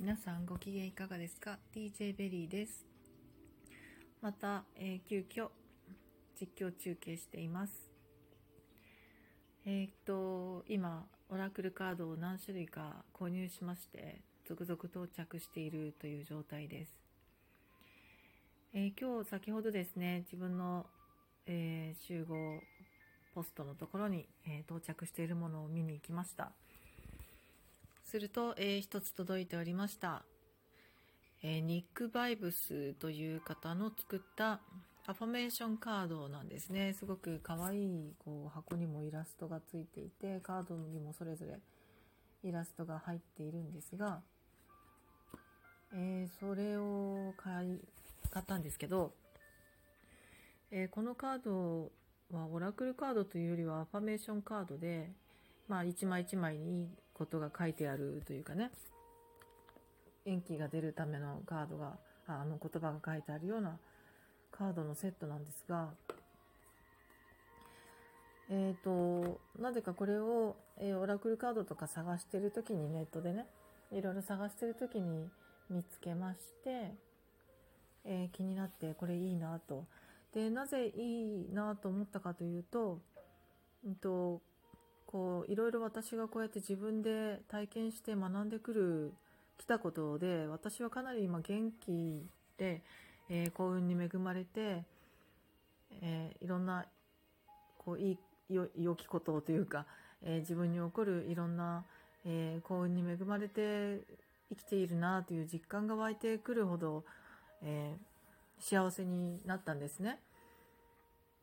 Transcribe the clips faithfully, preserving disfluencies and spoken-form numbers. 皆さんご機嫌いかがですか？ ディージェー ベリーです。また、えー、急遽実況中継しています。えー、っと今オラクルカードを何種類か購入しまして、続々到着しているという状態です。えー、今日先ほどですね、自分の、えー、集合ポストのところに、えー、到着しているものを見に行きました。すると、えー、一つ届いておりました。えー、ニック・バイブスという方の作ったアファメーションカードなんですね。すごく可愛いこう箱にもイラストがついていて、カードにもそれぞれイラストが入っているんですが、えー、それを買い、買ったんですけど、えー、このカードはオラクルカードというよりはアファメーションカードで、まあ一枚一枚にいいことが書いてあるというかね、元気が出るためのカードが、あの言葉が書いてあるようなカードのセットなんですが、えっと、なぜかこれを、えー、オラクルカードとか探してるときに、ネットでね、いろいろ探してるときに見つけまして、えー、気になってこれいいなと。で、なぜいいなと思ったかというと、うんと、こういろいろ私がこうやって自分で体験して学んでくるきたことで、私はかなり今元気で、えー、幸運に恵まれて、えー、いろんなこういいよ良きことというか、えー、自分に起こるいろんな、えー、幸運に恵まれて生きているなという実感が湧いてくるほど、えー、幸せになったんですね。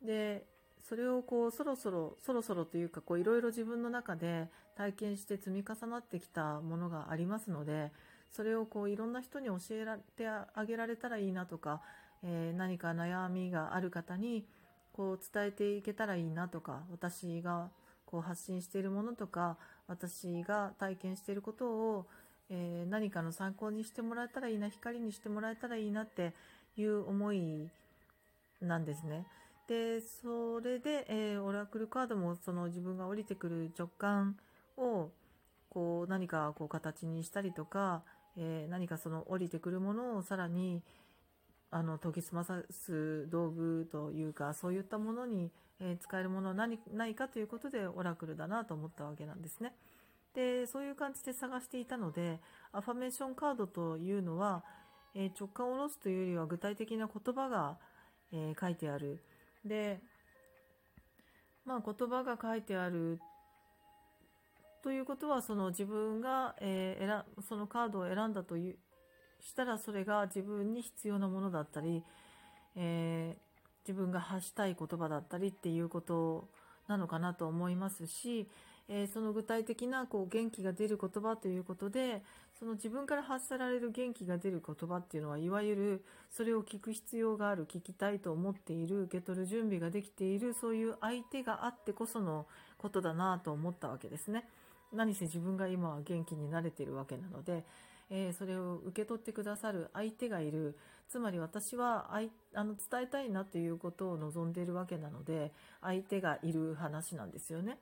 で、それをこうそろそろそろそろというか、こういろいろ自分の中で体験して積み重なってきたものがありますので、それをこういろんな人に教えてあげられたらいいなとか、えー、何か悩みがある方にこう伝えていけたらいいなとか、私がこう発信しているものとか、私が体験していることを、えー、何かの参考にしてもらえたらいいな、光にしてもらえたらいいなっていう思いなんですね。で、それで、えー、オラクルカードもその自分が降りてくる直感をこう何かこう形にしたりとか、えー、何かその降りてくるものをさらにあの研ぎ澄ませ道具というか、そういったものに、えー、使えるものは何ないかということで、オラクルだなと思ったわけなんですね。で、そういう感じで探していたので、アファメーションカードというのは、えー、直感を下ろすというよりは具体的な言葉が、えー、書いてある。で、まあ、言葉が書いてあるということは、その自分が、えー、選そのカードを選んだというしたら、それが自分に必要なものだったり、えー、自分が発したい言葉だったりっていうことなのかなと思いますし、えー、その具体的なこう元気が出る言葉ということで、その自分から発せられる元気が出る言葉っていうのは、いわゆるそれを聞く必要がある、聞きたいと思っている、受け取る準備ができている、そういう相手があってこそのことだなと思ったわけですね。何せ自分が今は元気になれているわけなので、えー、それを受け取ってくださる相手がいる。つまり私はあいあの伝えたいなということを望んでいるわけなので、相手がいる話なんですよね。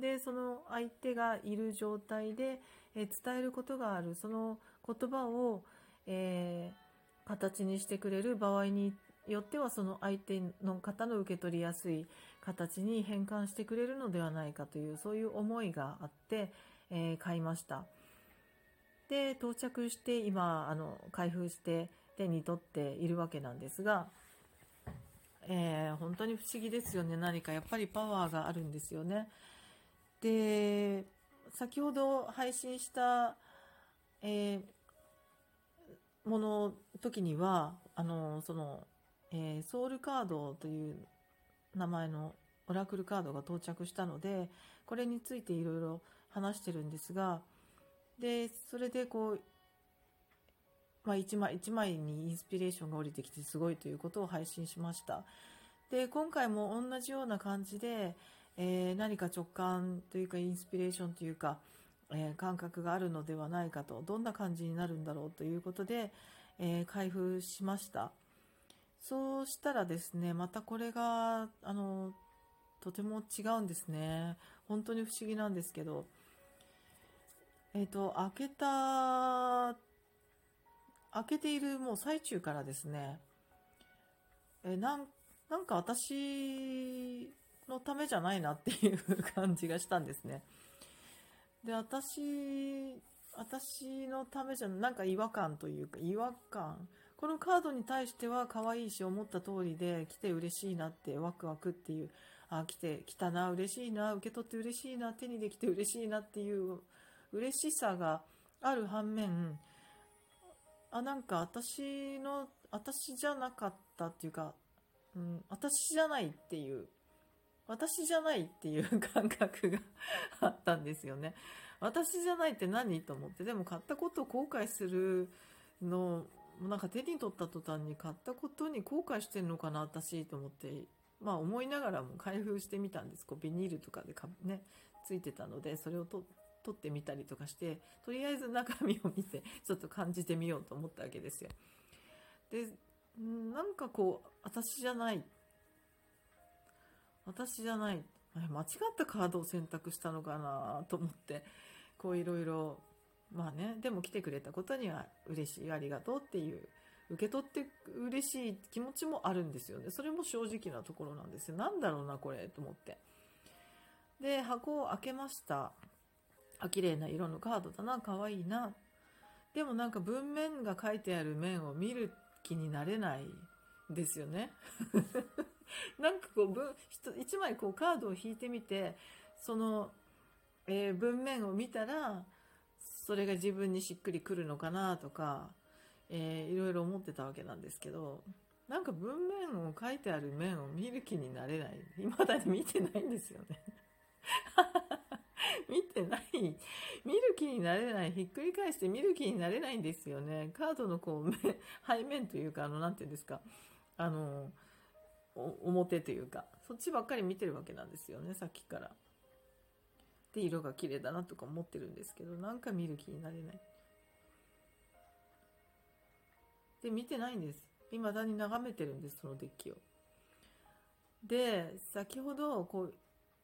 で、その相手がいる状態で、えー、伝えることがある、その言葉を、えー、形にしてくれる場合によっては、その相手の方の受け取りやすい形に変換してくれるのではないかという、そういう思いがあって、えー、買いました。で、到着して今あの開封して手に取っているわけなんですが、えー、本当に不思議ですよね。何かやっぱりパワーがあるんですよね。で、先ほど配信した、えー、もの時にはあのその、えー、ソウルカードという名前のオラクルカードが到着したので、これについていろいろ話してるんですが、で、それでこう、まあ、一枚一枚にインスピレーションが降りてきてすごいということを配信しました。で、今回も同じような感じで、えー、何か直感というかインスピレーションというか、えー、感覚があるのではないかと、どんな感じになるんだろうということで、えー、開封しました。そうしたらですね、またこれが、あの、とても違うんですね。本当に不思議なんですけど、えっと、開けた開けているもう最中からですね、え、なん、なんか私のためじゃないなっていう感じがしたんですね。で、私、私のためじゃ、なんか違和感というか、違和感。このカードに対しては可愛いし、思った通りで、来て嬉しいなって、ワクワクっていう、あ、来て、来たな、嬉しいな、受け取って嬉しいな、手にできて嬉しいなっていう、嬉しさがある反面、あ、なんか私の、私じゃなかったっていうか、うん、私じゃないっていう、私じゃないっていう感覚があったんですよね。私じゃないって何と思って、でも買ったことを後悔するの、なんか手に取った途端に買ったことに後悔してんのかな、私と思って、まあ思いながらも開封してみたんです。こうビニールとかでかね、ついてたので、それをと取ってみたりとかして、とりあえず中身を見て、ちょっと感じてみようと思ったわけですよ。で、なんかこう、私じゃない。私じゃない。間違ったカードを選択したのかなと思って、こういろいろ、まあね、でも来てくれたことには嬉しい、ありがとうっていう、受け取って嬉しい気持ちもあるんですよね。それも正直なところなんですよ。なんだろうな、これ、と思って。で、箱を開けました。あ、綺麗な色のカードだな、可愛いな。でもなんか文面が書いてある面を見る気になれないですよね。なんかこう、一枚こうカードを引いてみて、その、えー、文面を見たら、それが自分にしっくりくるのかなとか、えー、いろいろ思ってたわけなんですけど、なんか文面を書いてある面を見る気になれない。未だに見てないんですよね。見てない。見る気になれない。ひっくり返して見る気になれないんですよね。カードのこう、背面というか、あの、なんていうんですか。あの、表というか、そっちばっかり見てるわけなんですよね、さっきから。で、色が綺麗だなとか思ってるんですけど、なんか見る気になれない。で、見てないんです。未だに眺めてるんです、そのデッキを。で、先ほど、こう、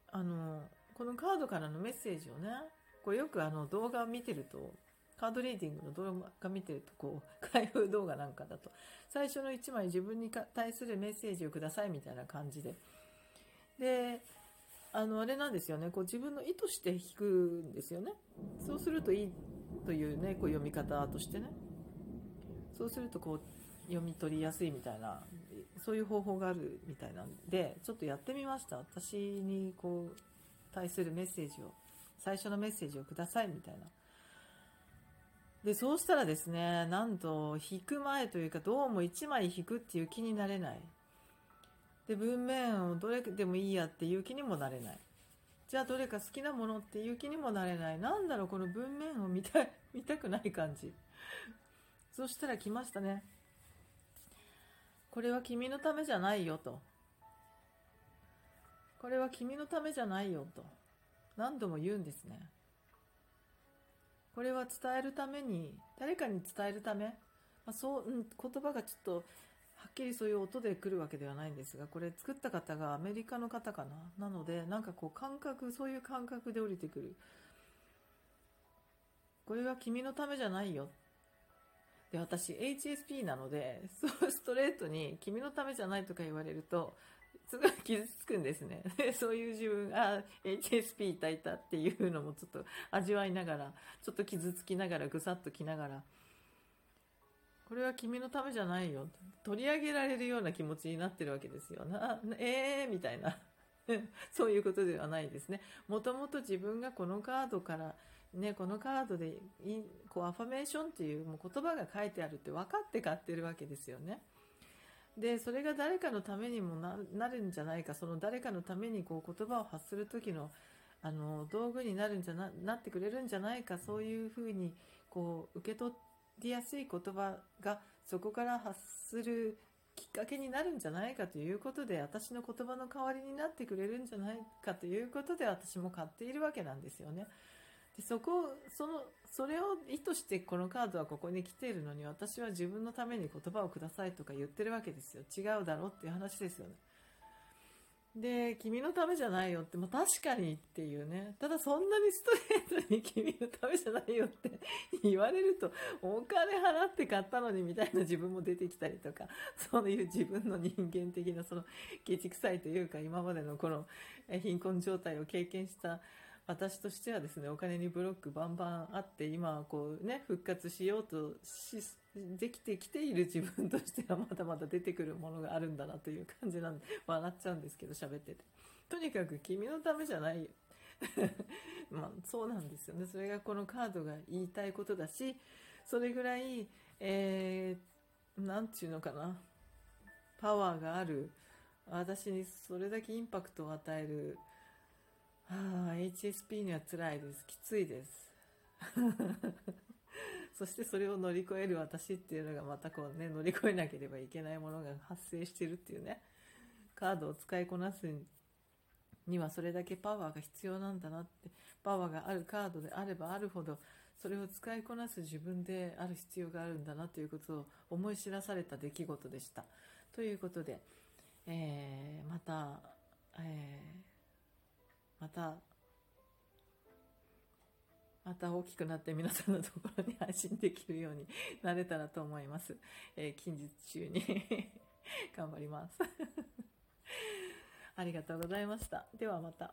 あの、このカードからのメッセージをね、こうよくあの動画を見てると、カードリーディングの動画見てると、こう、開封動画なんかだと、最初のいちまい自分に対するメッセージをくださいみたいな感じで。で、あの、あれなんですよね、こう自分の意図して引くんですよね。そうするといいというね、こう読み方としてね。そうするとこう、読み取りやすいみたいな、そういう方法があるみたいなんで、ちょっとやってみました。私にこう、対するメッセージを、最初のメッセージをくださいみたいな。で、そうしたらですね、なんと引く前というか、どうもいちまい引くっていう気になれない。で、文面をどれでもいいやっていう気にもなれない。じゃあどれか好きなものっていう気にもなれない。なんだろう、この文面を見たい、見たくない感じ。そしたら来ましたね。これは君のためじゃないよと。これは君のためじゃないよと何度も言うんですね。これは伝えるために、誰かに伝えるため、まあ、そう、うん、言葉がちょっとはっきりそういう音で来るわけではないんですが、これ作った方がアメリカの方かな、なのでなんかこう感覚、そういう感覚で降りてくる。これは君のためじゃないよ。で、私 エイチエスピー なので、そうストレートに君のためじゃないとか言われるとすごい傷つくんですね。で、そういう自分が エイチエスピー いたいたっていうのもちょっと味わいながら、ちょっと傷つきながら、ぐさっときながら、これは君のためじゃないよ、取り上げられるような気持ちになってるわけですよ。な、えーみたいなそういうことではないですね。もともと自分がこのカードからね、このカードでこうアファメーションっていう、もう言葉が書いてあるって分かって買ってるわけですよね。で、それが誰かのためにも な, なるんじゃないか、その誰かのためにこう言葉を発する時のあの道具になるんじゃ な, なってくれるんじゃないか、そういうふうにこう受け取りやすい言葉がそこから発するきっかけになるんじゃないかということで、私の言葉の代わりになってくれるんじゃないかということで、私も買っているわけなんですよね。で、そこ、その、それを意図してこのカードはここに来ているのに、私は自分のために言葉をくださいとか言ってるわけですよ。違うだろっていう話ですよね。で君のためじゃないよって、まあ、確かにっていうね。ただそんなにストレートに君のためじゃないよって言われると、お金払って買ったのにみたいな自分も出てきたりとか、そういう自分の人間的なそのケチくさいというか、今までのこの貧困状態を経験した私としてはですね、お金にブロックバンバンあって、今こうね復活しようとしできてきている自分としては、まだまだ出てくるものがあるんだなという感じなんで笑っちゃうんですけど、喋ってて。とにかく君のためじゃないよまあそうなんですよね。それがこのカードが言いたいことだし、それぐらい、えー、なんていうのかな、パワーがある、私にそれだけインパクトを与える、はあ、エイチエスピー には辛いです。きついです。そしてそれを乗り越える私っていうのが、またこうね、乗り越えなければいけないものが発生してるっていうね。カードを使いこなすにはそれだけパワーが必要なんだなって、パワーがあるカードであればあるほど、それを使いこなす自分である必要があるんだなということを思い知らされた出来事でした。ということで、えー、また、えーまた、また大きくなって皆さんのところに配信できるようになれたらと思います。えー、近日中に頑張ります。ありがとうございました。ではまた。